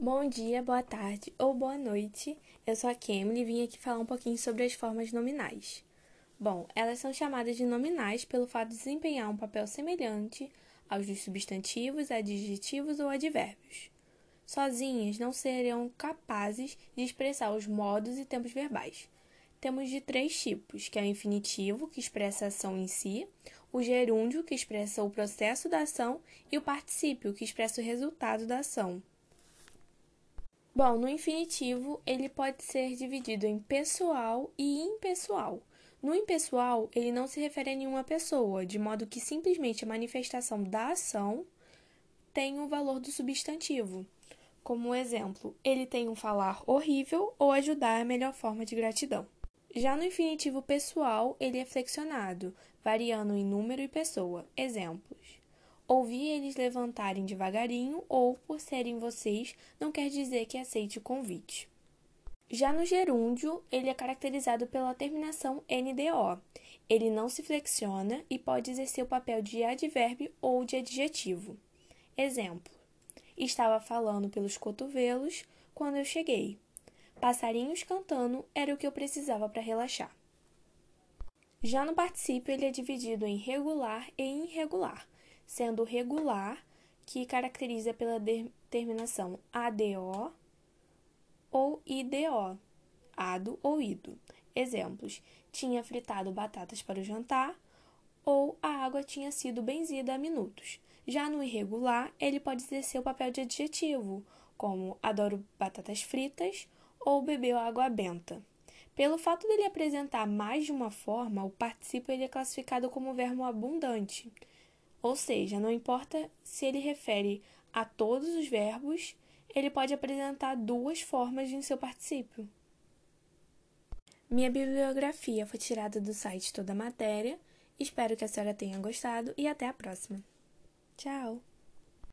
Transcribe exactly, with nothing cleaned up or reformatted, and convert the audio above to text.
Bom dia, boa tarde ou boa noite. Eu sou a Kimberly e vim aqui falar um pouquinho sobre as formas nominais. Bom, elas são chamadas de nominais pelo fato de desempenhar um papel semelhante aos dos substantivos, adjetivos ou advérbios. Sozinhas não serão capazes de expressar os modos e tempos verbais. Temos de três tipos, que é o infinitivo, que expressa a ação em si, o gerúndio, que expressa o processo da ação, e o particípio, que expressa o resultado da ação. Bom, no infinitivo, ele pode ser dividido em pessoal e impessoal. No impessoal, ele não se refere a nenhuma pessoa, de modo que simplesmente a manifestação da ação tem o valor do substantivo. Como exemplo, ele tem um falar horrível ou ajudar é a melhor forma de gratidão. Já no infinitivo pessoal, ele é flexionado, variando em número e pessoa. Exemplos. Ouvi eles levantarem devagarinho ou, por serem vocês, não quer dizer que aceite o convite. Já no gerúndio, ele é caracterizado pela terminação N D O. Ele não se flexiona e pode exercer o papel de advérbio ou de adjetivo. Exemplo. Estava falando pelos cotovelos quando eu cheguei. Passarinhos cantando era o que eu precisava para relaxar. Já no particípio, ele é dividido em regular e irregular, sendo regular, que caracteriza pela terminação A D O ou I D O, ado ou ido. Exemplos, tinha fritado batatas para o jantar ou a água tinha sido benzida há minutos. Já no irregular, ele pode exercer o papel de adjetivo, como adoro batatas fritas ou bebeu água benta. Pelo fato dele apresentar mais de uma forma, o particípio ele é classificado como verbo abundante. Ou seja, não importa se ele refere a todos os verbos, ele pode apresentar duas formas em seu particípio. Minha bibliografia foi tirada do site Toda Matéria. Espero que a senhora tenha gostado e até a próxima. Tchau!